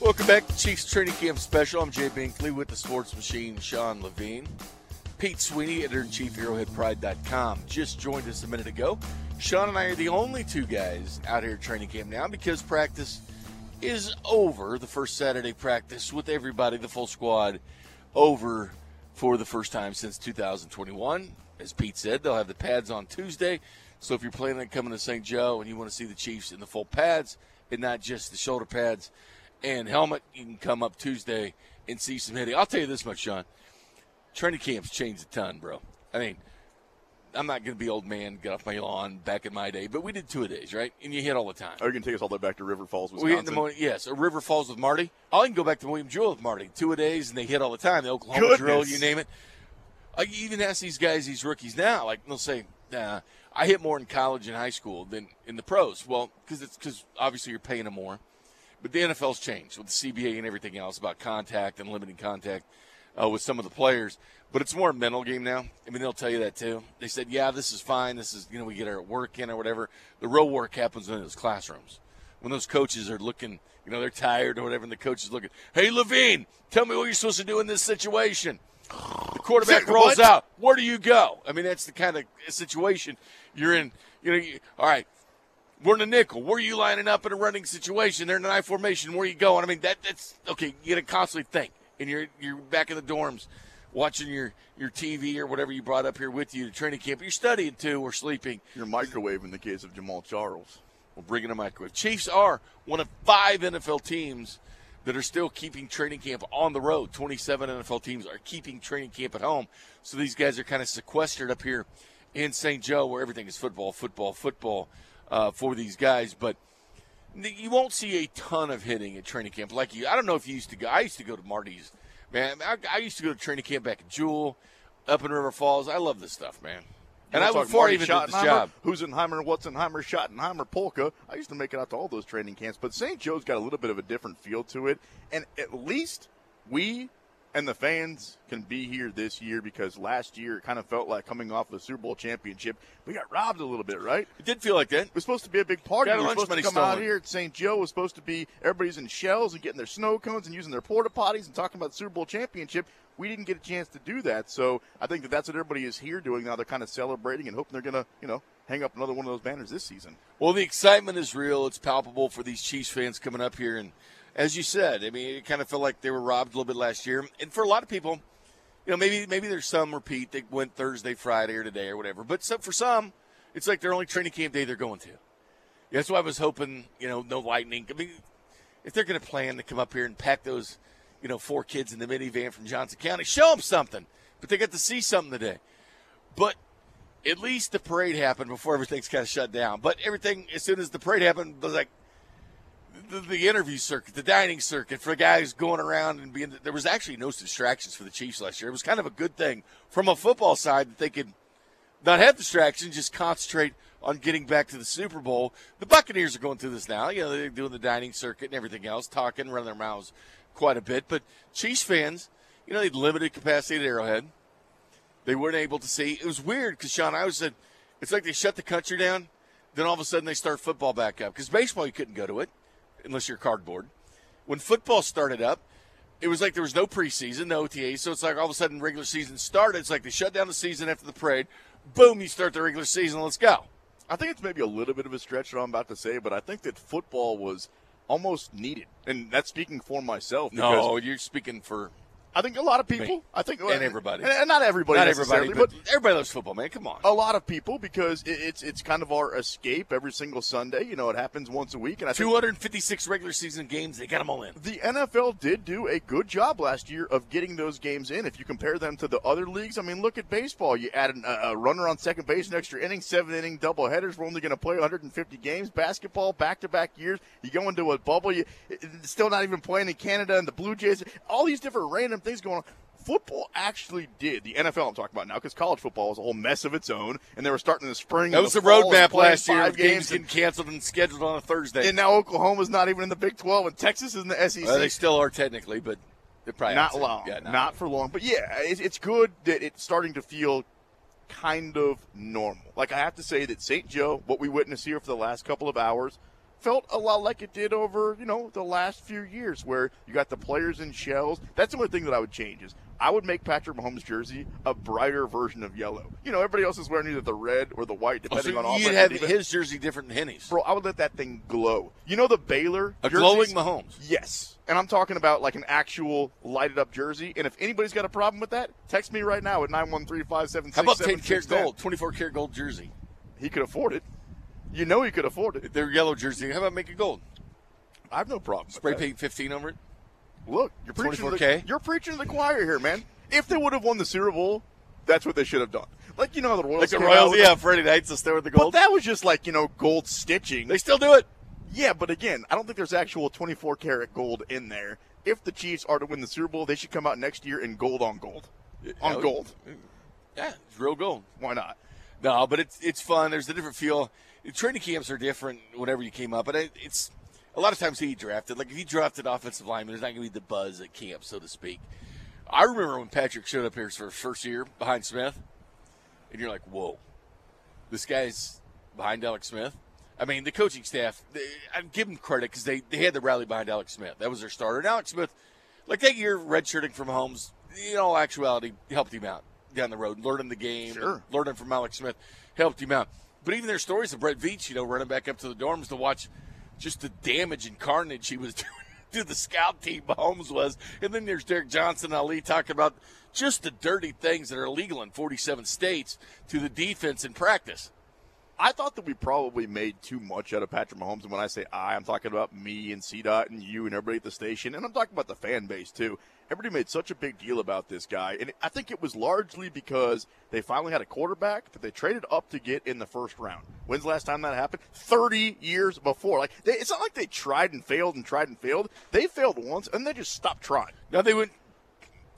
Welcome back to Chiefs Training Camp Special. I'm Jay Binkley with the Sports Machine, Sean Levine. Pete Sweeney, editor-in-chief, HeroHeadPride.com, just joined us a minute ago. Sean and I are the only two guys out here at training camp now because practice is over. The first Saturday practice with everybody, the full squad, over for the first time since 2021. As Pete said, they'll have the pads on Tuesday. So if you're planning on coming to St. Joe and you want to see the Chiefs in the full pads and not just the shoulder pads, and helmet, you can come up Tuesday and see some hitting. I'll tell you this much, Sean. Training camp's changed a ton, bro. I mean, I'm not going to be old man, get off my lawn back in my day, but we did two-a-days, right? And you hit all the time. Oh, you're going to take us all the way back to River Falls, Wisconsin? We hit in the morning, yes, River Falls with Marty. I can go back to William Jewell with Marty. Two-a-days, and they hit all the time. The Oklahoma drill, you name it. I even ask these guys, these rookies now, like they'll say, I hit more in college and high school than in the pros. Well, because obviously you're paying them more. But the NFL's changed with the CBA and everything else about contact and limiting contact with some of the players. But it's more a mental game now. I mean, they'll tell you that too. They said, yeah, this is fine. This is, we get our work in or whatever. The real work happens in those classrooms. When those coaches are looking, they're tired or whatever, and the coach is looking, hey, Levine, tell me what you're supposed to do in this situation. The quarterback rolls out. Where do you go? I mean, that's the kind of situation you're in. All right. We're in a nickel. Where are you lining up in a running situation? They're in an I formation. Where are you going? I mean, that's okay. You got to constantly think, and you're back in the dorms, watching your TV or whatever you brought up here with you to training camp. You're studying too, or sleeping. You're microwaving the case of Jamal Charles. We're bringing a microwave. Chiefs are one of 5 NFL teams that are still keeping training camp on the road. 27 NFL teams are keeping training camp at home, so these guys are kind of sequestered up here in St. Joe, where everything is football. For these guys, but you won't see a ton of hitting at training camp. I don't know if you used to go. I used to go to Marty's, man. I used to go to training camp back in Jewel, up in River Falls. I love this stuff, man. And I was before I even did this job. Husenheimer, Watzenheimer, Schottenheimer, Polka. I used to make it out to all those training camps, but St. Joe's got a little bit of a different feel to it, and at least we and the fans can be here this year, because last year it kind of felt like coming off the Super Bowl championship, we got robbed a little bit, right? It did feel like that. It was supposed to be a big party. We were supposed to come out here at St. Joe. It was supposed to be everybody's in shells and getting their snow cones and using their porta potties and talking about the Super Bowl championship. We didn't get a chance to do that, so I think that's what everybody is here doing now. They're kind of celebrating and hoping they're going to, hang up another one of those banners this season. Well, the excitement is real. It's palpable for these Chiefs fans coming up here, and as you said, I mean, it kind of felt like they were robbed a little bit last year. And for a lot of people, maybe there's some repeat that went Thursday, Friday, or today or whatever. But for some, it's like their only training camp day they're going to. That's why I was hoping, no lightning. I mean, if they're going to plan to come up here and pack those, 4 kids in the minivan from Johnson County, show them something. But they got to see something today. But at least the parade happened before everything's kind of shut down. But everything, as soon as the parade happened, it was like, the interview circuit, the dining circuit for guys going around and being. There was actually no distractions for the Chiefs last year. It was kind of a good thing from a football side that they could not have distractions, just concentrate on getting back to the Super Bowl. The Buccaneers are going through this now. They're doing the dining circuit and everything else, talking, running their mouths quite a bit. But Chiefs fans, they had limited capacity at Arrowhead. They weren't able to see. It was weird because, Sean, I always said it's like they shut the country down, then all of a sudden they start football back up. Because baseball, you couldn't go to it. Unless you're cardboard. When football started up, it was like there was no preseason, no OTA, so it's like all of a sudden regular season started. It's like they shut down the season after the parade. Boom, you start the regular season, let's go. I think it's maybe a little bit of a stretch what I'm about to say, but I think that football was almost needed. And that's speaking for myself. No, you're speaking for I think a lot of people. Me. I think and everybody, and not everybody, but everybody loves football, man. Come on, a lot of people because it's kind of our escape every single Sunday. You know, it happens once a week, and I 256 regular season games, they got them all in. The NFL did do a good job last year of getting those games in. If you compare them to the other leagues, I mean, look at baseball. You add a runner on second base, an extra inning, 7-inning doubleheaders. We're only going to play 150 games. Basketball, back-to-back years. You go into a bubble. You still not even playing in Canada and the Blue Jays. All these different random things going on. Football actually did. The NFL I'm talking about now, because college football was a whole mess of its own, and they were starting in the spring. That was the roadmap last year. Games getting canceled and scheduled on a Thursday. And now Oklahoma's not even in the Big 12, and Texas is in the SEC. Well, they still are technically, but they're probably not long. Yeah, not for long. But, yeah, it's good that it's starting to feel kind of normal. Like, I have to say that St. Joe, what we witnessed here for the last couple of hours, felt a lot like it did over, you know, the last few years where you got the players in shells. That's the only thing that I would change is I would make Patrick Mahomes' jersey a brighter version of yellow. You know, everybody else is wearing either the red or the white, depending on offense. You'd have his jersey different than Henny's. Bro, I would let that thing glow. You know the Baylor jerseys? A glowing Mahomes. Yes. And I'm talking about like an actual lighted-up jersey. And if anybody's got a problem with that, text me right now at 913-576-7610. How about 10-karat gold, 24-karat gold jersey? He could afford it. You know he could afford it. They're yellow jersey. How about make it gold? I have no problem. Spray paint 15 over it. Look, you're preaching, you're preaching to the choir here, man. If they would have won the Super Bowl, that's what they should have done. Like, you know, the Royals. Like the Royals, yeah, Friday nights, they'll stay with the gold. But that was just like, you know, gold stitching. They still do it. Yeah, but again, I don't think there's actual 24-karat gold in there. If the Chiefs are to win the Super Bowl, they should come out next year in gold on gold. Yeah, it's real gold. Why not? No, but it's fun. There's a different feel. Training camps are different whenever you came up, but it's a lot of times he drafted. Like, if you drafted offensive lineman, there's not going to be the buzz at camp, so to speak. I remember when Patrick showed up here for his first year behind Smith, and you're like, whoa, this guy's behind Alex Smith. I mean, the coaching staff, I give them credit because they had the rally behind Alex Smith. That was their starter. And Alex Smith, like that year redshirting from Mahomes, in all actuality, helped him out down the road, learning the game, sure. Learning from Alex Smith, helped him out. But even their stories of Brett Veach, you know, running back up to the dorms to watch just the damage and carnage he was doing to the scout team Mahomes was. And then there's Derek Johnson and Ali talking about just the dirty things that are illegal in 47 states to the defense in practice. I thought that we probably made too much out of Patrick Mahomes. And when I say I'm talking about me and CDOT and you and everybody at the station. And I'm talking about the fan base, too. Everybody made such a big deal about this guy. And I think it was largely because they finally had a quarterback that they traded up to get in the first round. When's the last time that happened? 30 years before. Like it's not like they tried and failed. They failed once, and they just stopped trying. Now they went –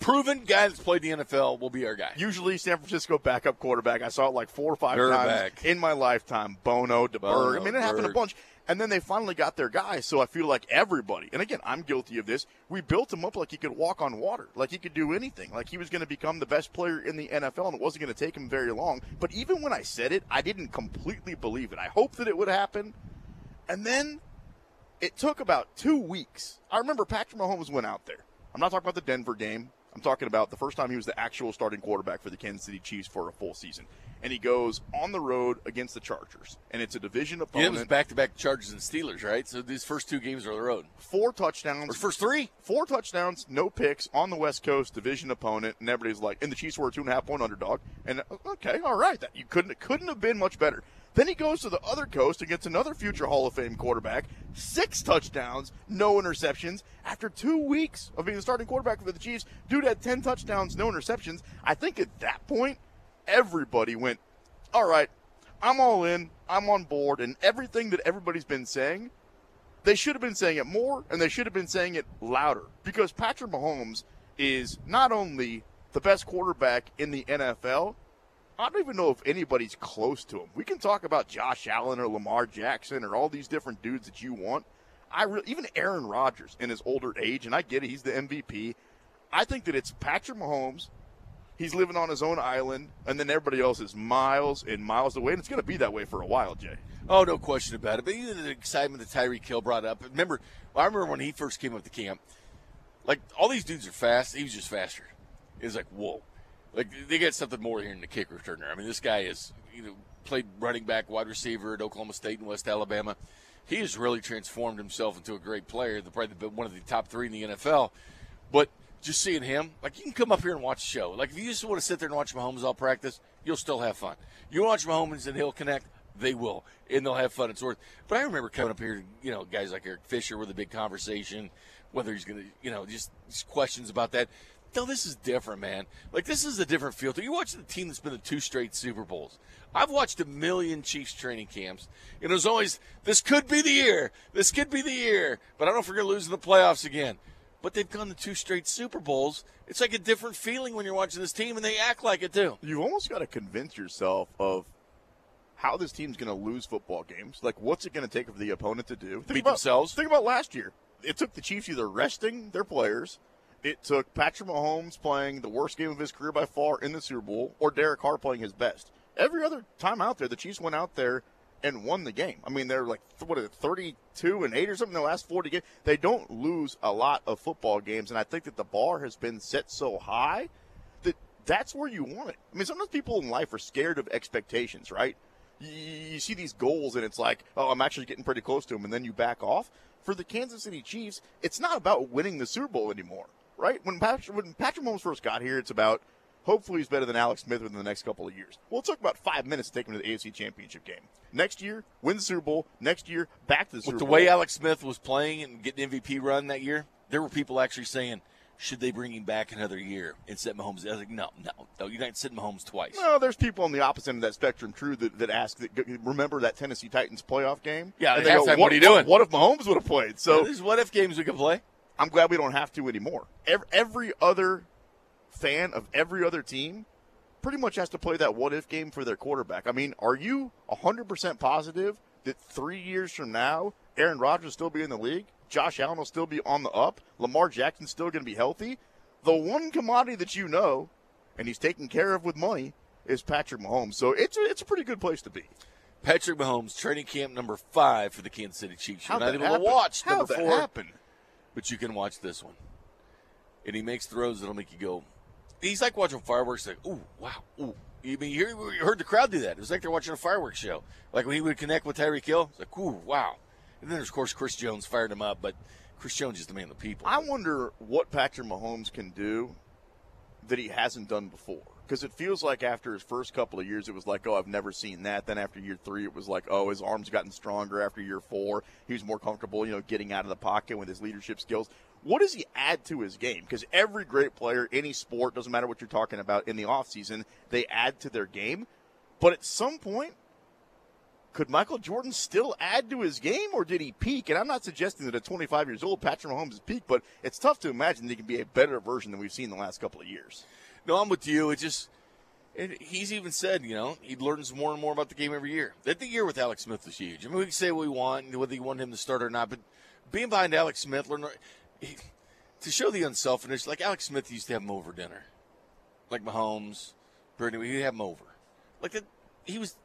proven guy that's played the NFL will be our guy. Usually San Francisco backup quarterback. I saw it like 4 or 5 times in my lifetime. Bono, DeBerg. I mean, it happened a bunch. And then they finally got their guy, so I feel like everybody, and again, I'm guilty of this, we built him up like he could walk on water, like he could do anything, like he was going to become the best player in the NFL, and it wasn't going to take him very long. But even when I said it, I didn't completely believe it. I hoped that it would happen. And then it took about 2 weeks. I remember Patrick Mahomes went out there. I'm not talking about the Denver game. I'm talking about the first time he was the actual starting quarterback for the Kansas City Chiefs for a full season. And he goes on the road against the Chargers. And it's a division opponent. Yeah, it was back-to-back Chargers and Steelers, right? So these first 2 games are on the road. 4 touchdowns. Or first 3? 4 touchdowns, no picks, on the West Coast, division opponent. And everybody's like, and the Chiefs were a 2.5-point underdog. And, okay, all right. That, it couldn't have been much better. Then he goes to the other coast and gets another future Hall of Fame quarterback, 6 touchdowns, no interceptions. After 2 weeks of being the starting quarterback for the Chiefs, dude had 10 touchdowns, no interceptions. I think at that point, everybody went, all right, I'm all in, I'm on board, and everything that everybody's been saying, they should have been saying it more, and they should have been saying it louder. Because Patrick Mahomes is not only the best quarterback in the NFL, I don't even know if anybody's close to him. We can talk about Josh Allen or Lamar Jackson or all these different dudes that you want. Even Aaron Rodgers in his older age, and I get it, he's the MVP. I think that it's Patrick Mahomes. He's living on his own island, and then everybody else is miles and miles away, and it's going to be that way for a while, Jay. Oh, no question about it. But even the excitement that Tyreek Hill brought up. I remember when he first came up to camp, like all these dudes are fast. He was just faster. It was like, whoa. Like, they got something more here in the kick returner. I mean, this guy is, you know, played running back, wide receiver at Oklahoma State and West Alabama. He has really transformed himself into a great player, probably one of the top 3 in the NFL. But just seeing him, like, you can come up here and watch the show. Like, if you just want to sit there and watch Mahomes all practice, you'll still have fun. You watch Mahomes and he'll connect, they will, and they'll have fun. It's worth. But I remember coming up here, you know, guys like Eric Fisher with a big conversation, whether he's going to, you know, just questions about that. No, this is different, man. Like, this is a different feel. You watch the team that's been to 2 straight Super Bowls. I've watched a million Chiefs training camps, and there's always, this could be the year. This could be the year. But I don't know if we're going to lose in the playoffs again. But they've gone to 2 straight Super Bowls. It's like a different feeling when you're watching this team, and they act like it, too. You almost got to convince yourself of how this team's going to lose football games. Like, what's it going to take for the opponent to do? Beat themselves. Think about last year. It took the Chiefs either resting their players, it took Patrick Mahomes playing the worst game of his career by far in the Super Bowl, or Derek Carr playing his best. Every other time out there, the Chiefs went out there and won the game. I mean, they're like, what is it, 32-8 or something in the last 40 games? They don't lose a lot of football games, and I think that the bar has been set so high that that's where you want it. I mean, sometimes people in life are scared of expectations, right? You see these goals, and it's like, oh, I'm actually getting pretty close to them, and then you back off. For the Kansas City Chiefs, it's not about winning the Super Bowl anymore. Right? When Patrick Mahomes first got here, it's about hopefully he's better than Alex Smith within the next couple of years. Well, it took about 5 minutes to take him to the AFC Championship game. Next year, win the Super Bowl. Next year, back to the Super Bowl. With the way Alex Smith was playing and getting MVP run that year, there were people actually saying, should they bring him back another year and set Mahomes? I was like, no, you can't sit Mahomes twice. No, there's people on the opposite end of that spectrum, true, that ask, remember that Tennessee Titans playoff game? Yeah, and they go, what are you doing? What if Mahomes would have played? So there's what if games we could play. I'm glad we don't have to anymore. Every other fan of every other team pretty much has to play that what-if game for their quarterback. I mean, are you 100% positive that 3 years from now Aaron Rodgers will still be in the league, Josh Allen will still be on the up, Lamar Jackson's still going to be healthy? The one commodity that you know, and he's taken care of with money, is Patrick Mahomes. So it's a pretty good place to be. Patrick Mahomes, training camp number 5 for the Kansas City Chiefs. You're not able to watch number 4. How that happened? But you can watch this one. And he makes throws that'll make you go. He's like watching fireworks, like, ooh, wow, ooh. I mean, you heard the crowd do that. It was like they're watching a fireworks show. Like when he would connect with Tyreek Hill, it's like, ooh, wow. And then, of course, Chris Jones fired him up, but Chris Jones is the man of the people. I wonder what Patrick Mahomes can do that he hasn't done before. Because it feels like after his first couple of years, it was like, oh, I've never seen that. Then after year 3, it was like, oh, his arm's gotten stronger. After year 4, he was more comfortable, you know, getting out of the pocket with his leadership skills. What does he add to his game? Because every great player, any sport, doesn't matter what you're talking about, in the offseason, they add to their game. But at some point, could Michael Jordan still add to his game, or did he peak? And I'm not suggesting that at 25 years old, Patrick Mahomes has peaked, but it's tough to imagine that he can be a better version than we've seen in the last couple of years. No, I'm with you. He's even said, you know, he learns more and more about the game every year. That the year with Alex Smith was huge. I mean, we can say what we want, whether you want him to start or not, but being behind Alex Smith, to show the unselfishness, like Alex Smith used to have him over dinner. Like Mahomes, Brittany, he'd have him over. Like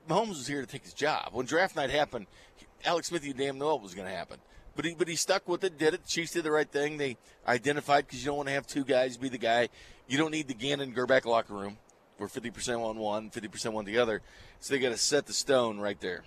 Mahomes was here to take his job. When draft night happened, Alex Smith, you damn know what was going to happen. But he stuck with it, did it. The Chiefs did the right thing. They identified, because you don't want to have two guys be the guy. You don't need the Gannon and Gerback locker room. We're 50% on one, 50% on the other. So they got to set the stone right there.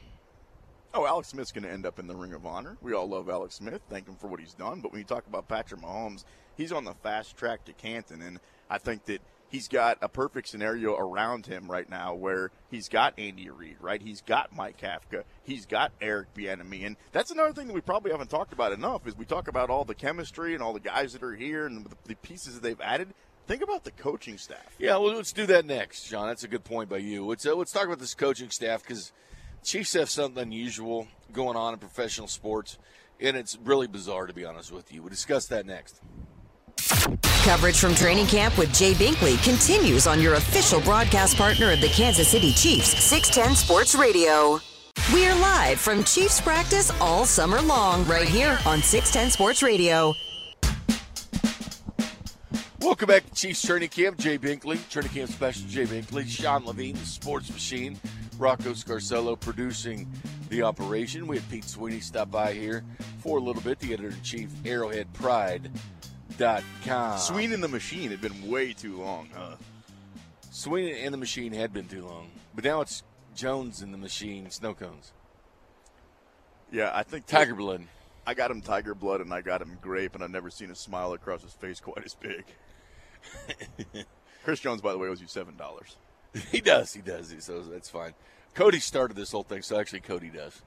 Oh, Alex Smith's going to end up in the Ring of Honor. We all love Alex Smith. Thank him for what he's done. But when you talk about Patrick Mahomes, he's on the fast track to Canton. And I think that he's got a perfect scenario around him right now where he's got Andy Reid, right? He's got Mike Kafka. He's got Eric Bieniemy. And that's another thing that we probably haven't talked about enough is we talk about all the chemistry and all the guys that are here and the pieces that they've added. Think about the coaching staff. Yeah, well, let's do that next, John. That's a good point by you. Let's talk about this coaching staff because Chiefs have something unusual going on in professional sports, and it's really bizarre, to be honest with you. We'll discuss that next. Coverage from training camp with Jay Binkley continues on your official broadcast partner of the Kansas City Chiefs, 610 Sports Radio. We are live from Chiefs practice all summer long right here on 610 Sports Radio. Welcome back to Chiefs Training Camp. Jay Binkley, Training Camp Special Jay Binkley, Sean Levine, the Sports Machine, Rocco Scarcello producing the operation. We had Pete Sweeney stop by here for a little bit, the editor-in-chief, HyundaiUSA.com. Sweeney and the Machine had been way too long, huh? Sweeney and the Machine had been too long, but now it's Jones and the Machine, snow cones. Yeah, I think Tiger Blood. I got him Tiger Blood and I got him Grape, and I've never seen a smile across his face quite as big. Chris Jones, by the way, owes you $7. He does. So that's fine. Cody started this whole thing, so actually Cody does.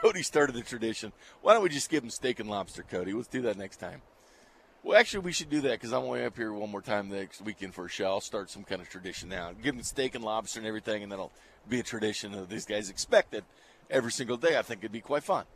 Cody started the tradition. Why don't we just give him steak and lobster, Cody? Let's do that next time. Well, actually, we should do that because I'm only up here one more time next weekend for a show. I'll start some kind of tradition now. Give them steak and lobster and everything, and that'll be a tradition that these guys expect it every single day. I think it'd be quite fun.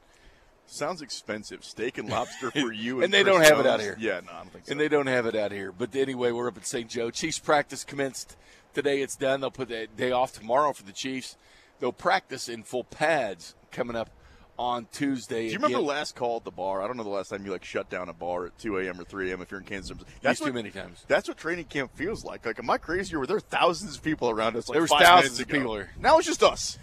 Sounds expensive. Steak and lobster for you and they don't have it out here. Yeah, no, I don't think so. And they don't have it out here. But anyway, we're up at St. Joe. Chiefs practice commenced today. It's done. They'll put that day off tomorrow for the Chiefs. They'll practice in full pads coming up on Tuesday. Do you remember last call at the bar? I don't know the last time you shut down a bar at 2 a.m. or 3 a.m. if you're in Kansas. That's too many times. That's what training camp feels like. Like, am I crazy? Or were there thousands of people around us? There was thousands of people here. Now it's just us.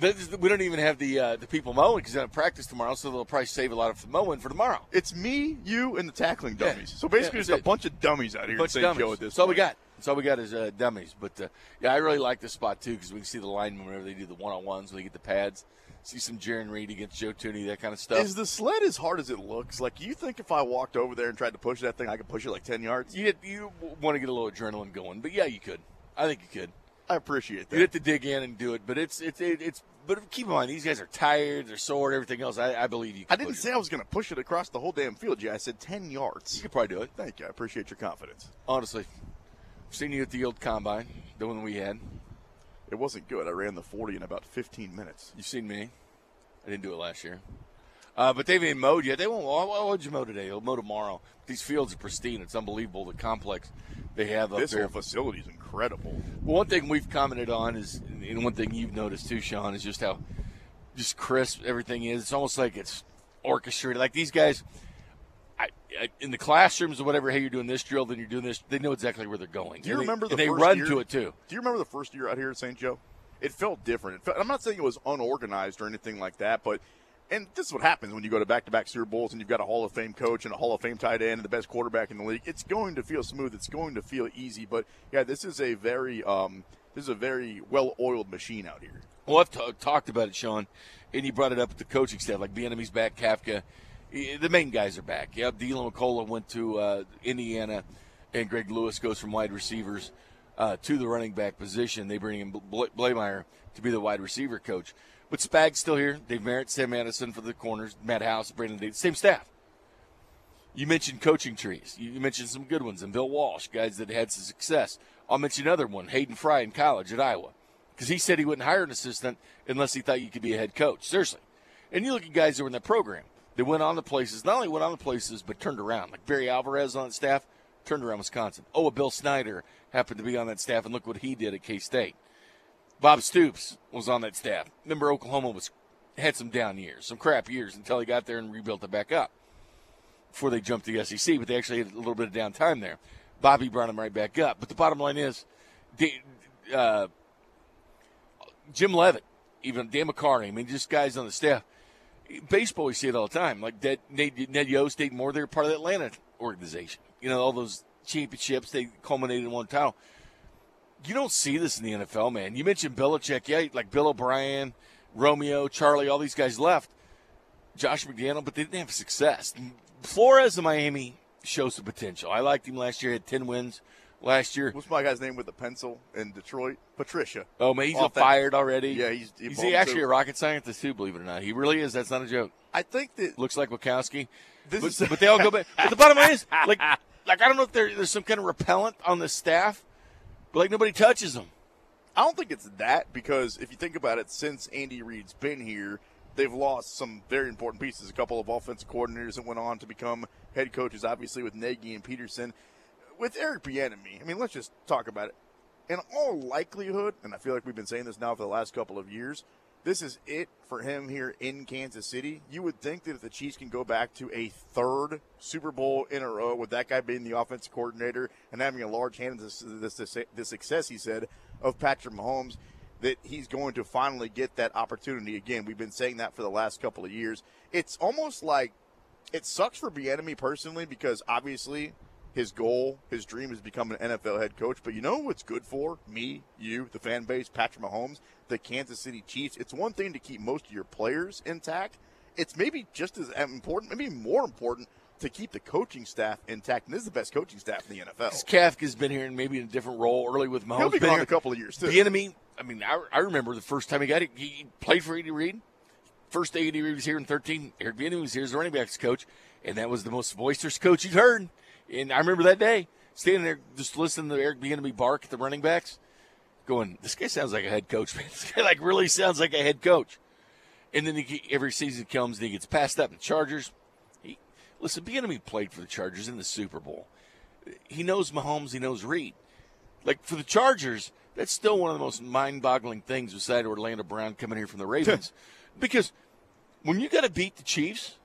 We don't even have the people mowing because they're going to practice tomorrow, so they'll probably save a lot of mowing for tomorrow. It's me, you, and the tackling dummies. Yeah. So basically, there's a bunch of dummies out here in St. Joe at this. That's all we got. That's all we got is dummies. But yeah, I really like this spot too because we can see the linemen whenever they do the one-on-ones, when they get the pads. See some Jaron Reed against Joe Tooney, that kind of stuff. Is the sled as hard as it looks? Like, you think if I walked over there and tried to push that thing, I could push it 10 yards? You want to get a little adrenaline going, but yeah, you could. I think you could. I appreciate that. You have to dig in and do it, but it's. But keep in mind, these guys are tired, they're sore, everything else. I believe you. I didn't say I was going to push it across the whole damn field. Yeah, I said 10 yards. You could probably do it. Thank you. I appreciate your confidence. Honestly, I've seen you at the old combine, the one we had. It wasn't good. I ran the 40 in about 15 minutes. You've seen me. I didn't do it last year. But they haven't mowed yet. They won't. Why would you mow today? They'll mow tomorrow. These fields are pristine. It's unbelievable the complex they have up there. This whole facility is incredible. Well, one thing we've commented on is, and one thing you've noticed too, Sean, is just how just crisp everything is. It's almost like it's orchestrated. Like these guys in the classrooms or whatever, hey, you're doing this drill, then you're doing this. They know exactly where they're going. Do you remember the first year? And they run to it too. Do you remember the first year out here at St. Joe? It felt different. I'm not saying it was unorganized or anything like that, but – and this is what happens when you go to back-to-back Super Bowls and you've got a Hall of Fame coach and a Hall of Fame tight end and the best quarterback in the league. It's going to feel smooth. It's going to feel easy. But, yeah, this is a very well-oiled machine out here. Well, I've talked about it, Sean, and you brought it up with the coaching staff. Like Bieniemy's back, Kafka. The main guys are back. Yep, Dylan McCullough went to Indiana, and Greg Lewis goes from wide receivers to the running back position. They bring in Blameyer to be the wide receiver coach. But Spag's still here. Dave Merritt, Sam Madison for the corners, Matt House, Brandon Davis, same staff. You mentioned coaching trees. You mentioned some good ones, and Bill Walsh, guys that had some success. I'll mention another one, Hayden Fry in college at Iowa, because he said he wouldn't hire an assistant unless he thought you could be a head coach. Seriously. And you look at guys that were in that program. They went on to places, not only went on to places, but turned around. Like Barry Alvarez on that staff, turned around Wisconsin. Bill Snyder happened to be on that staff, and look what he did at K-State. Bob Stoops was on that staff. Remember, Oklahoma had some down years, some crap years, until he got there and rebuilt it back up before they jumped the SEC, but they actually had a little bit of downtime there. Bobby brought him right back up. But the bottom line is Jim Leavitt, even Dan McCartney, I mean, just guys on the staff. Baseball, we see it all the time. Like Ned Yost, Dayton Moore, they're part of the Atlanta organization. You know, all those championships, they culminated in one title. You don't see this in the NFL, man. You mentioned Belichick, yeah, like Bill O'Brien, Romeo, Charlie, all these guys left. Josh McDaniel, but they didn't have success. Flores of Miami shows some potential. I liked him last year. He had 10 wins last year. What's my guy's name with the pencil in Detroit? Patricia. Oh, man, he's fired already. Yeah, he's actually a rocket scientist, too, believe it or not. He really is. That's not a joke. I think that – looks like Wachowski. But they all go back. But the bottom line is, like I don't know if there's some kind of repellent on the staff. But, like, nobody touches them. I don't think it's that because if you think about it, since Andy Reid's been here, they've lost some very important pieces. A couple of offensive coordinators that went on to become head coaches, obviously, with Nagy and Peterson. With Eric Bieniemy, I mean, let's just talk about it. In all likelihood, and I feel like we've been saying this now for the last couple of years, this is it for him here in Kansas City. You would think that if the Chiefs can go back to a third Super Bowl in a row with that guy being the offensive coordinator and having a large hand in the success, he said, of Patrick Mahomes, that he's going to finally get that opportunity again. We've been saying that for the last couple of years. It's almost like it sucks for Bieniemy personally because obviously his goal, his dream is become an NFL head coach. But you know what's good for me, you, the fan base, Patrick Mahomes, the Kansas City Chiefs? It's one thing to keep most of your players intact. It's maybe just as important, maybe more important, to keep the coaching staff intact, and this is the best coaching staff in the NFL. Because Kafka's been here and maybe in a different role early with Mahomes. He'll be gone a couple of years, too. Bieniemy, I mean, I remember the first time he got it. He played for Andy Reid. First day Andy Reid was here in 13, Eric Bieniemy was here as the running backs coach, and that was the most boisterous coach you'd heard. And I remember that day, standing there just listening to Eric Bieniemy bark at the running backs, going, this guy sounds like a head coach, man. This guy, like, really sounds like a head coach. And then every season comes and he gets passed up in the Chargers. Listen, Bieniemy played for the Chargers in the Super Bowl. He knows Mahomes. He knows Reed. Like, for the Chargers, that's still one of the most mind-boggling things beside Orlando Brown coming here from the Ravens. Because when you got to beat the Chiefs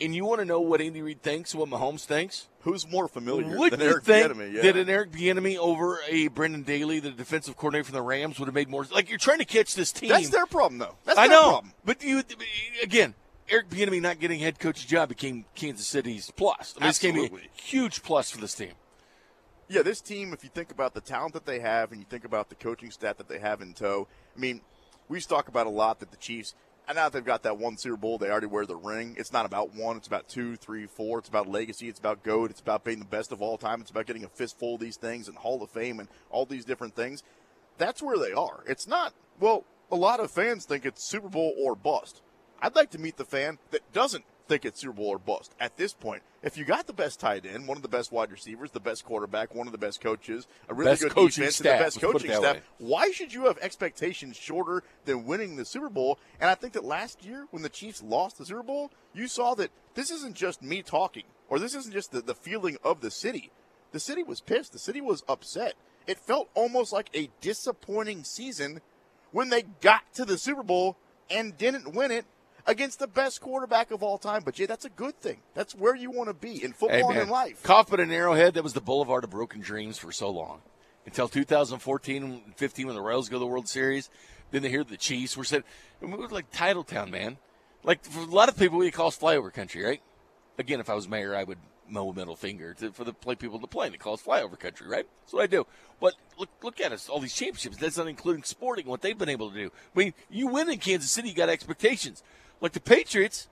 and you want to know what Andy Reid thinks, what Mahomes thinks, who's more familiar than Eric Bieniemy? Yeah. That an Eric Bieniemy over a Brendan Daly, the defensive coordinator from the Rams, would have made more. Like, you're trying to catch this team. That's their problem, though. That's their problem. But again, Eric Bieniemy not getting head coach's job became Kansas City's plus. I mean, absolutely. This became a huge plus for this team. Yeah, this team, if you think about the talent that they have and you think about the coaching staff that they have in tow, I mean, we've talked about a lot that the Chiefs, and now that they've got that one Super Bowl, they already wear the ring. It's not about one. It's about two, three, four. It's about legacy. It's about GOAT. It's about being the best of all time. It's about getting a fistful of these things and Hall of Fame and all these different things. That's where they are. It's not, well, a lot of fans think it's Super Bowl or bust. I'd like to meet the fan that doesn't think it's Super Bowl or bust. At this point, if you got the best tight end, one of the best wide receivers, the best quarterback, one of the best coaches, a really good defense, and the best coaching staff, why should you have expectations shorter than winning the Super Bowl? And I think that last year when the Chiefs lost the Super Bowl, you saw that this isn't just me talking, or this isn't just the feeling of the city. The city was pissed. The city was upset. It felt almost like a disappointing season when they got to the Super Bowl and didn't win it against the best quarterback of all time. But, Jay, that's a good thing. That's where you want to be in football and in life. Kaufman and Arrowhead, that was the boulevard of broken dreams for so long. Until 2014 and 15 when the Royals go to the World Series, then they hear the Chiefs were said. We were like Title Town, man. Like, for a lot of people, we call it flyover country, right? Again, if I was mayor, I would mow a middle finger for the people to play. They call it flyover country, right? That's what I do. But look at us, all these championships. That's not including sporting, what they've been able to do. I mean, you win in Kansas City, you got expectations. Like the Patriots,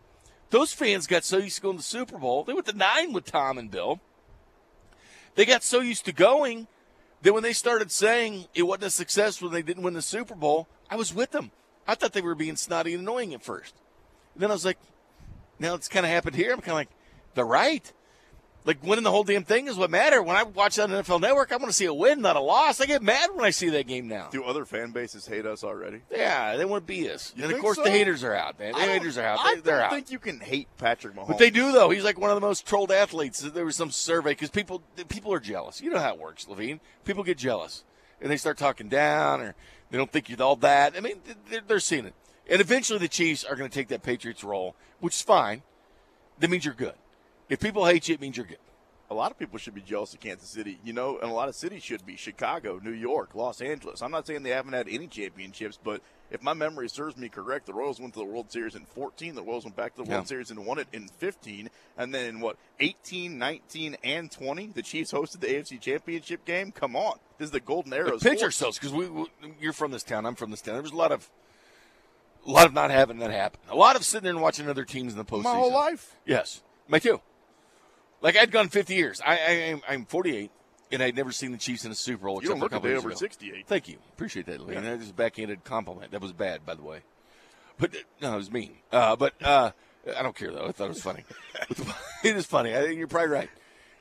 those fans got so used to going to the Super Bowl. They went to 9 with Tom and Bill. They got so used to going that when they started saying it wasn't a success when they didn't win the Super Bowl, I was with them. I thought they were being snotty and annoying at first. And then I was like, now it's kind of happened here. I'm kind of like, they're right. Like, winning the whole damn thing is what matters. When I watch that on NFL Network, I want to see a win, not a loss. I get mad when I see that game now. Do other fan bases hate us already? Yeah, they want to beat us. And, of course, the haters are out, man. The haters are out. I don't think you can hate Patrick Mahomes. But they do, though. He's like one of the most trolled athletes. There was some survey because people are jealous. You know how it works, Levine. People get jealous, and they start talking down, or they don't think you're all that. I mean, they're seeing it. And eventually the Chiefs are going to take that Patriots role, which is fine. That means you're good. If people hate you, it means you're good. A lot of people should be jealous of Kansas City, you know, and a lot of cities should be. Chicago, New York, Los Angeles. I'm not saying they haven't had any championships, but if my memory serves me correct, the Royals went to the World Series in 14. The Royals went back to the World Series and won it in 15. And then in, 18, 19, and 20, the Chiefs hosted the AFC Championship game? Come on. This is the golden era. Pitch ourselves, because you're from this town. I'm from this town. There was a lot of not having that happen. A lot of sitting there and watching other teams in the postseason. My whole life. Yes. Me too. Like, I'd gone 50 years. I'm 48, and I'd never seen the Chiefs in a Super Bowl. You don't look a day over 68. Thank you. Appreciate that, Lee. Yeah. That was a backhanded compliment. That was bad, by the way. But, no, it was mean. But I don't care, though. I thought it was funny. It is funny. I think you're probably right.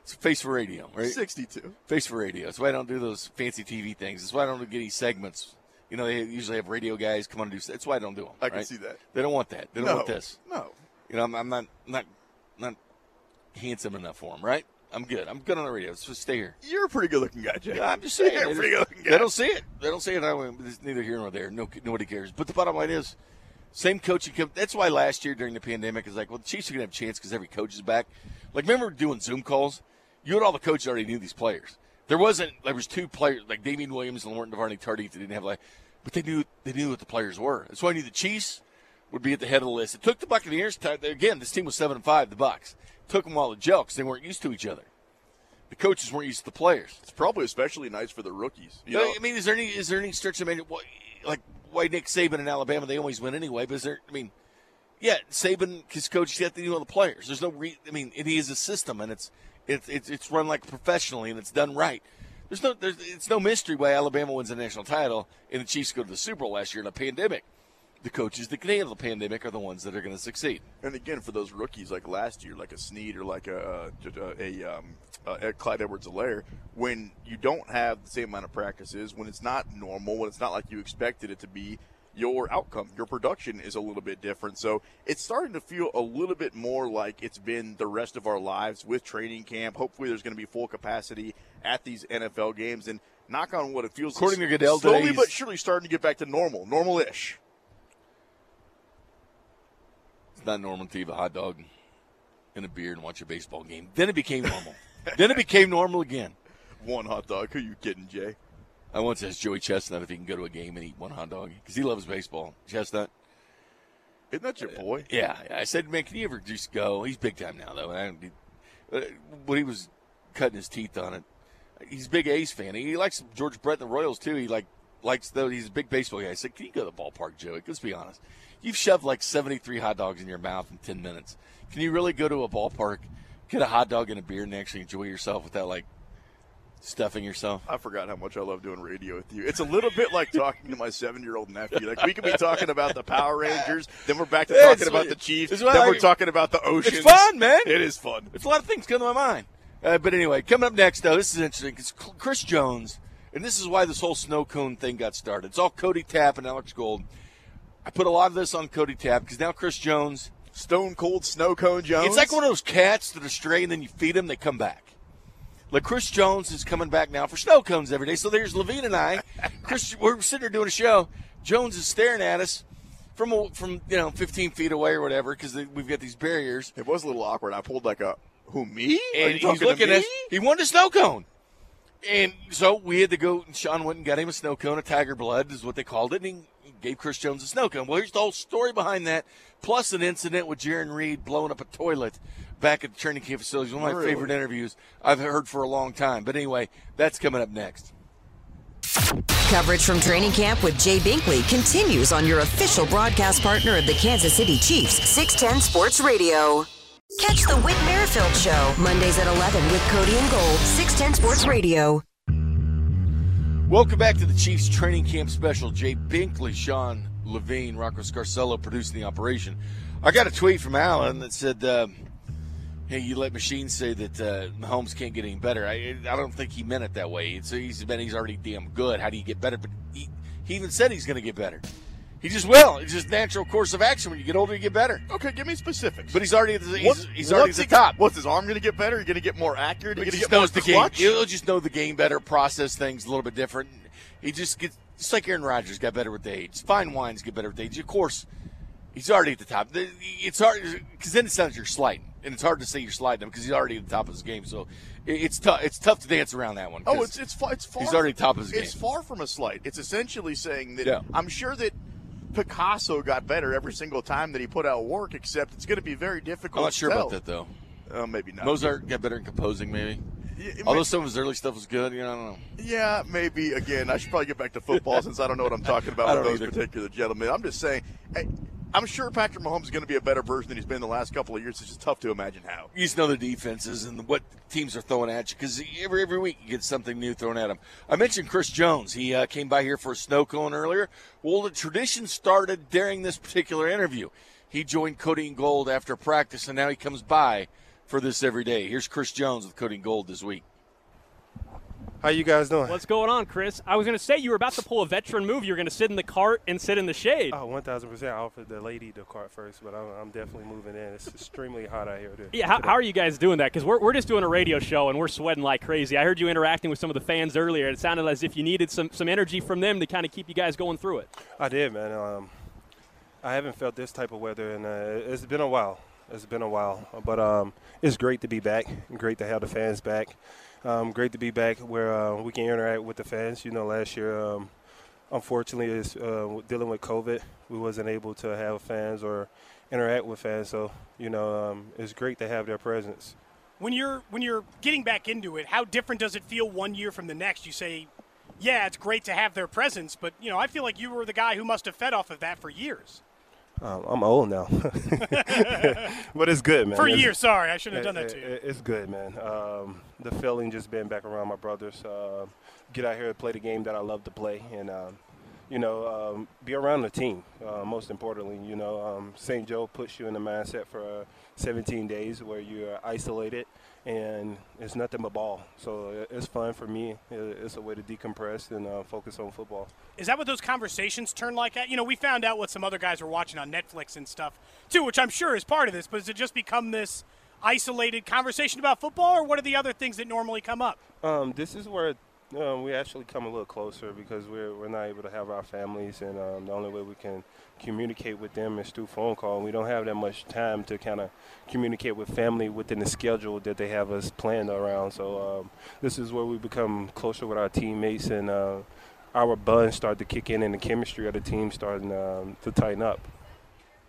It's face for radio, right? 62. Face for radio. That's why I don't do those fancy TV things. That's why I don't get any segments. You know, they usually have radio guys come on and do stuff. That's why I don't do them. I can see that. They don't want that. They don't want this. No. You know, I'm not handsome enough for him, right? I'm good. I'm good on the radio. Let's just stay here. You're a pretty good-looking guy, Jay. Yeah, I'm just saying. You're a pretty good-looking guy. They don't see it. They don't see it. It's neither here nor there. Nobody cares. But the bottom line is, same coaching. That's why last year during the pandemic, it's like, well, the Chiefs are going to have a chance because every coach is back. Like, remember doing Zoom calls? You and all the coaches already knew these players. There was two players, like Damian Williams and Lawrence Devarney Tardif, that didn't have but they knew what the players were. That's why I knew the Chiefs would be at the head of the list. It took the Buccaneers time. Again, this team was 7-5, the Bucs. Took them all to gel because they weren't used to each other. The coaches weren't used to the players. It's probably especially nice for the rookies. You know? I mean, is there any stretch of, like, why Nick Saban in Alabama? They always win anyway. But Yeah, Saban, his coach, he's got to deal with the players. There's no it is a system, and it's run like professionally, and it's done right. It's no mystery why Alabama wins the national title and the Chiefs go to the Super Bowl last year in a pandemic. The coaches that can handle the pandemic are the ones that are going to succeed. And again, for those rookies like last year, like a Snead or like a Clyde Edwards-Helaire, when you don't have the same amount of practices, when it's not normal, when it's not like you expected it to be, your outcome, your production is a little bit different. So it's starting to feel a little bit more like it's been the rest of our lives with training camp. Hopefully there's going to be full capacity at these NFL games. And knock on wood, it feels according to Goodell, slowly but surely starting to get back to normal-ish. It's not normal to eat a hot dog and a beer and watch a baseball game. Then it became normal. Then it became normal again. One hot dog. Who are you kidding, Jay? I once asked Joey Chestnut if he can go to a game and eat one hot dog because he loves baseball. Chestnut. Isn't that your boy? Yeah. I said, man, can you ever just go? He's big time now, though. When he was cutting his teeth on it, he's a big A's fan. He likes George Brett and the Royals, too. He likes though. He's a big baseball guy. I said, can you go to the ballpark, Joey? Let's be honest. You've shoved like 73 hot dogs in your mouth in 10 minutes. Can you really go to a ballpark, get a hot dog and a beer, and actually enjoy yourself without, stuffing yourself? I forgot how much I love doing radio with you. It's a little bit like talking to my 7-year-old nephew. We could be talking about the Power Rangers, then we're back to talking about the Chiefs, then we're talking about the ocean. It's fun, man. It is fun. It's a lot of things come to my mind. But anyway, coming up next, though, this is interesting. It's Chris Jones, and this is why this whole snow cone thing got started. It's all Cody Tapp and Alex Gold. I put a lot of this on Cody Tapp because now Chris Jones. Stone Cold Snow Cone Jones. It's like one of those cats that are stray, and then you feed them, they come back. Like Chris Jones is coming back now for snow cones every day. So there's Levine and I. Chris, we're sitting there doing a show. Jones is staring at us from 15 feet away or whatever because we've got these barriers. It was a little awkward. I pulled who, me? And he's looking at us. He wanted a snow cone. And so we had to go. And Sean went and got him a snow cone, a tiger blood is what they called it. And he gave Chris Jones a snow cone. Well, here's the whole story behind that, plus an incident with Jaron Reed blowing up a toilet back at the training camp facilities. One of my favorite interviews I've heard for a long time. But anyway, that's coming up next. Coverage from training camp with Jay Binkley continues on your official broadcast partner of the Kansas City Chiefs, 610 Sports Radio. Catch the Whit Merrifield Show, Mondays at 11 with Cody and Gold, 610 Sports Radio. Welcome back to the Chiefs training camp special. Jay Binkley, Sean Levine, Rocco Scarcello producing the operation. I got a tweet from Alan that said, hey, you let machines say that Mahomes can't get any better. I don't think he meant it that way. He's already damn good. How do you get better? But he even said he's going to get better. He just will. It's just natural course of action. When you get older, you get better. Okay, give me specifics. But he's already at the top. What's his arm going to get better? He's going to get more accurate? He's going to get more clutch? He'll just know the game better, process things a little bit different. He just gets – it's like Aaron Rodgers got better with age. Fine wines get better with age. Of course, he's already at the top. It's hard – because then it sounds you're sliding. And it's hard to say you're sliding him because he's already at the top of his game. So it's tough. It's tough to dance around that one. Oh, it's far. He's already top of his game. It's far from a slight. It's essentially saying that I'm sure that Picasso got better every single time that he put out work, except it's going to be very difficult. I'm not sure about that though. Maybe not. Mozart got better in composing, maybe. Although some of his early stuff was good, I don't know. Yeah, maybe. Again, I should probably get back to football since I don't know what I'm talking about with those particular gentlemen. I'm just saying. I'm sure Patrick Mahomes is going to be a better version than he's been the last couple of years. It's just tough to imagine how. You just know the defenses and what teams are throwing at you because every week you get something new thrown at him. I mentioned Chris Jones. He came by here for a snow cone earlier. Well, the tradition started during this particular interview. He joined Cody and Gold after practice, and now he comes by for this every day. Here's Chris Jones with Cody and Gold this week. How you guys doing? What's going on, Chris? I was going to say you were about to pull a veteran move. You were going to sit in the cart and sit in the shade. Oh, 1,000%. I offered the lady the cart first, but I'm definitely moving in. It's extremely hot out here today. Yeah, how are you guys doing that? Because we're just doing a radio show, and we're sweating like crazy. I heard you interacting with some of the fans earlier. It sounded as if you needed some energy from them to kind of keep you guys going through it. I did, man. I haven't felt this type of weather, and it's been a while. It's been a while. But it's great to be back, great to have the fans back. Great to be back where we can interact with the fans. Last year, unfortunately, dealing with COVID, we wasn't able to have fans or interact with fans. So, it's great to have their presence. When you're getting back into it, how different does it feel one year from the next? You say, yeah, it's great to have their presence, but I feel like you were the guy who must have fed off of that for years. I'm old now. But it's good, man. For a year, sorry. I shouldn't have done that to you. It's good, man. The feeling just being back around my brothers, get out here and play the game that I love to play, and, be around the team, most importantly. St. Joe puts you in the mindset for 17 days where you're isolated, and it's nothing but ball. So it's fun for me. It's a way to decompress and focus on football. Is that what those conversations turn like? We found out what some other guys were watching on Netflix and stuff, too, which I'm sure is part of this. But does it just become this isolated conversation about football, or what are the other things that normally come up? This is where we actually come a little closer because we're not able to have our families, and the only way we can communicate with them is through phone call. We don't have that much time to kind of communicate with family within the schedule that they have us planned around. So this is where we become closer with our teammates, and our bonds start to kick in, and the chemistry of the team starting to tighten up.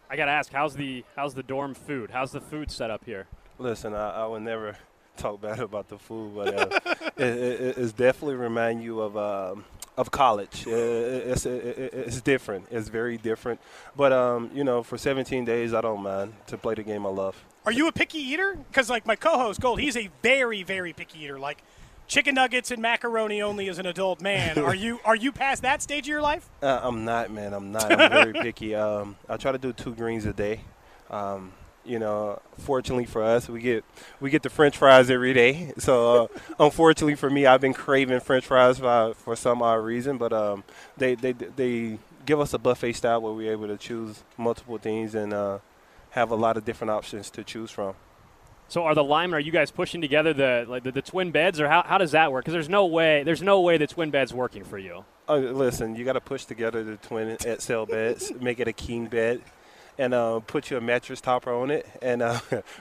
I got to ask, how's the dorm food? How's the food set up here? Listen, I would never talk bad about the food, but it's definitely remind you of college. It's different. It's very different. But, for 17 days, I don't mind to play the game I love. Are you a picky eater? Because, my co-host, Gold, he's a very, very picky eater. Chicken nuggets and macaroni only as an adult man. Are you past that stage of your life? I'm not, man. I'm not. I'm very picky. I try to do 2 greens a day. Fortunately for us, we get the French fries every day. So, unfortunately for me, I've been craving French fries for some odd reason. But they give us a buffet style where we're able to choose multiple things and have a lot of different options to choose from. So, are the linemen? Are you guys pushing together the twin beds, or how does that work? Because there's no way the twin bed's working for you. Listen, you got to push together the twin XL beds, make it a king bed, and put you a mattress topper on it, and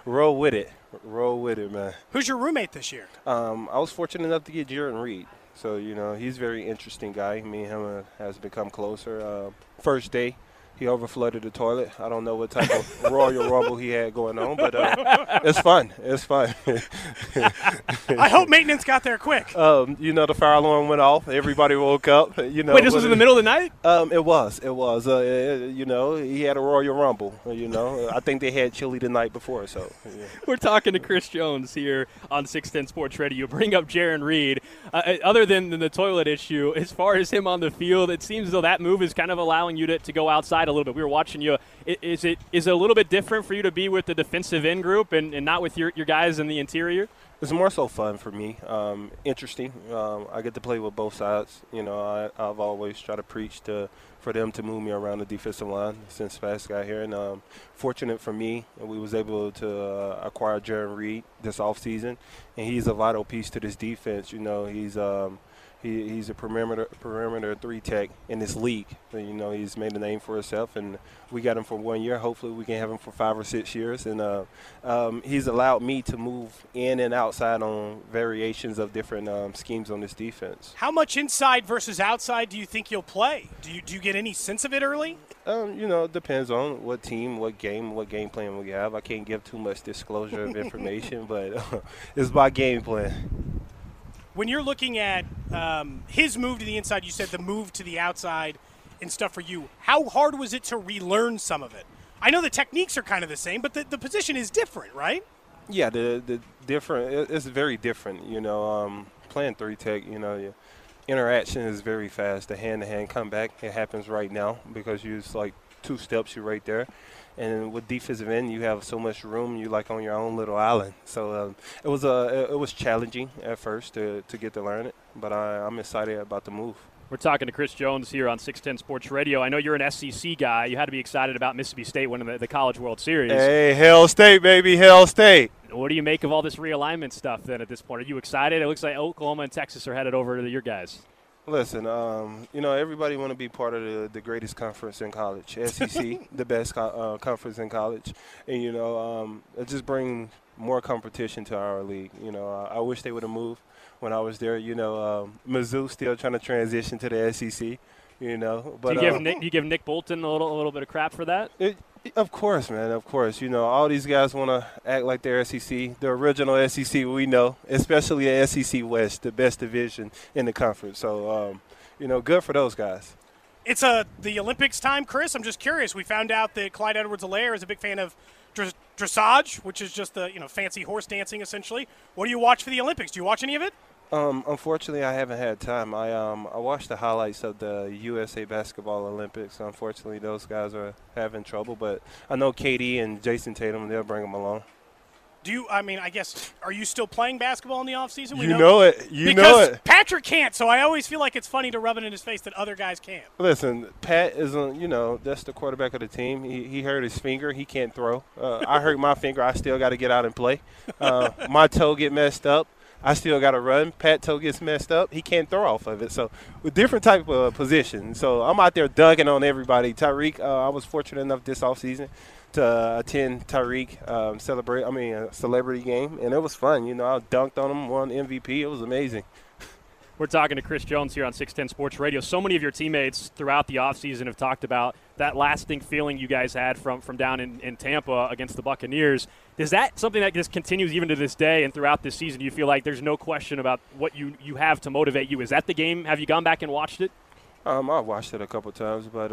roll with it. Roll with it, man. Who's your roommate this year? I was fortunate enough to get Jaron Reed. So, he's a very interesting guy. Me and him has become closer. First day, he overflooded the toilet. I don't know what type of Royal Rumble he had going on, but it's fun. It's fun. I hope maintenance got there quick. The fire alarm went off. Everybody woke up. Wait, this was in the middle of the night? It was. He had a Royal Rumble. I think they had chili the night before. So yeah. We're talking to Chris Jones here on 610 Sports Radio. You bring up Jaron Reed. Other than the toilet issue, as far as him on the field, it seems as though that move is kind of allowing you to go outside a little bit. We were watching you. Is it a little bit different for you to be with the defensive end group and not with your guys in the interior? It's more so fun for me. Interesting. I get to play with both sides. I've always tried to preach for them to move me around the defensive line since Fast got here. And fortunate for me, we was able to acquire Jaron Reed this offseason, and he's a vital piece to this defense. He's a perimeter 3-tech in this league. He's made a name for himself, and we got him for 1 year. Hopefully we can have him for 5 or 6 years. And he's allowed me to move in and outside on variations of different schemes on this defense. How much inside versus outside do you think you'll play? Do you get any sense of it early? It depends on what team, what game plan we have. I can't give too much disclosure of information, but it's by game plan. When you're looking at his move to the inside, you said the move to the outside and stuff for you. How hard was it to relearn some of it? I know the techniques are kind of the same, but the position is different, right? Yeah, the different. It's very different. Playing 3-tech, your interaction is very fast. The hand-to-hand comeback, it happens right now because you're just 2 steps, you're right there. And with defensive end, you have so much room. You're on your own little island. So it was challenging at first to get to learn it, but I'm excited about the move. We're talking to Chris Jones here on 610 Sports Radio. I know you're an SEC guy. You had to be excited about Mississippi State winning the College World Series. Hey, Hail State, baby, Hail State. What do you make of all this realignment stuff then at this point? Are you excited? It looks like Oklahoma and Texas are headed over to your guys. Listen, everybody want to be part of the greatest conference in college, SEC, the best conference in college. And, it just brings more competition to our league. I wish they would have moved when I was there. Mizzou still trying to transition to the SEC, But do you give Nick Bolton a little bit of crap for that? Of course, man, of course. All these guys want to act like they're SEC, the original SEC we know, especially the SEC West, the best division in the conference. So, good for those guys. It's the Olympics time, Chris. I'm just curious. We found out that Clyde Edwards-Helaire is a big fan of dressage, which is just the fancy horse dancing essentially. What do you watch for the Olympics? Do you watch any of it? Unfortunately, I haven't had time. I watched the highlights of the USA Basketball Olympics. Unfortunately, those guys are having trouble, but I know KD and Jason Tatum, they'll bring them along. Are you still playing basketball in the offseason? You know it. Patrick can't, so I always feel like it's funny to rub it in his face that other guys can't. Listen, Pat is, that's the quarterback of the team. He hurt his finger. He can't throw. I hurt my finger. I still got to get out and play. My toe get messed up. I still got to run. Pat toe gets messed up. He can't throw off of it. So, with different type of position. So, I'm out there dunking on everybody. Tyreek, I was fortunate enough this offseason to attend Tyreek celebrity game, and it was fun. I dunked on him, won MVP. It was amazing. We're talking to Chris Jones here on 610 Sports Radio. So many of your teammates throughout the offseason have talked about that lasting feeling you guys had from down in Tampa against the Buccaneers. Is that something that just continues even to this day and throughout this season? Do you feel like there's no question about what you have to motivate you? Is that the game? Have you gone back and watched it? I watched it a couple times, but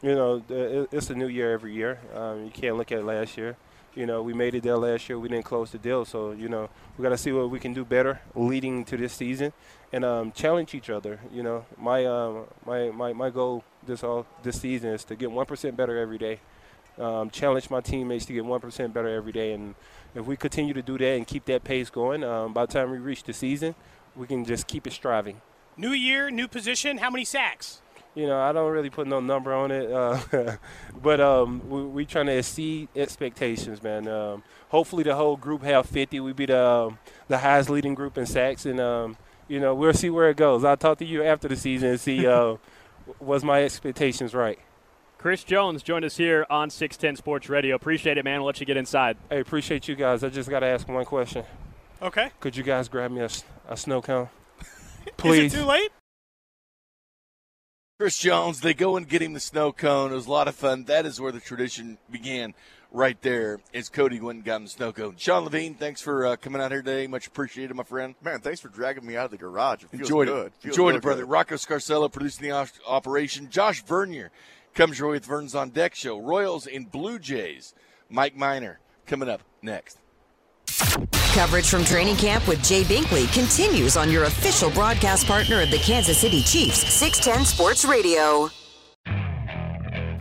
it's a new year every year. You can't look at last year. We made it there last year. We didn't close the deal. So, we got to see what we can do better leading to this season and challenge each other. My goal this season is to get 1% better every day, challenge my teammates to get 1% better every day. And if we continue to do that and keep that pace going, by the time we reach the season, we can just keep it striving. New year, new position, how many sacks? I don't really put no number on it, but we trying to exceed expectations, man. Hopefully the whole group have 50. We be the highest leading group in sacks, and we'll see where it goes. I'll talk to you after the season and see was my expectations right. Chris Jones joined us here on 610 Sports Radio. Appreciate it, man. We'll let you get inside. Hey, appreciate you guys. I just got to ask one question. Okay. Could you guys grab me a snow cone? Please. Is it too late? Chris Jones, they go and get him the snow cone. It was a lot of fun. That is where the tradition began right there as Cody went and got him the snow cone. Sean Levine, thanks for coming out here today. Much appreciated, my friend. Man, thanks for dragging me out of the garage. It feels Enjoyed good. It. Feels Enjoyed it, brother. Good. Rocco Scarcello producing the operation. Josh Vernier comes your way with Vern's On Deck Show. Royals and Blue Jays. Mike Minor coming up next. Coverage from training camp with Jay Binkley continues on your official broadcast partner of the Kansas City Chiefs, 610 Sports Radio.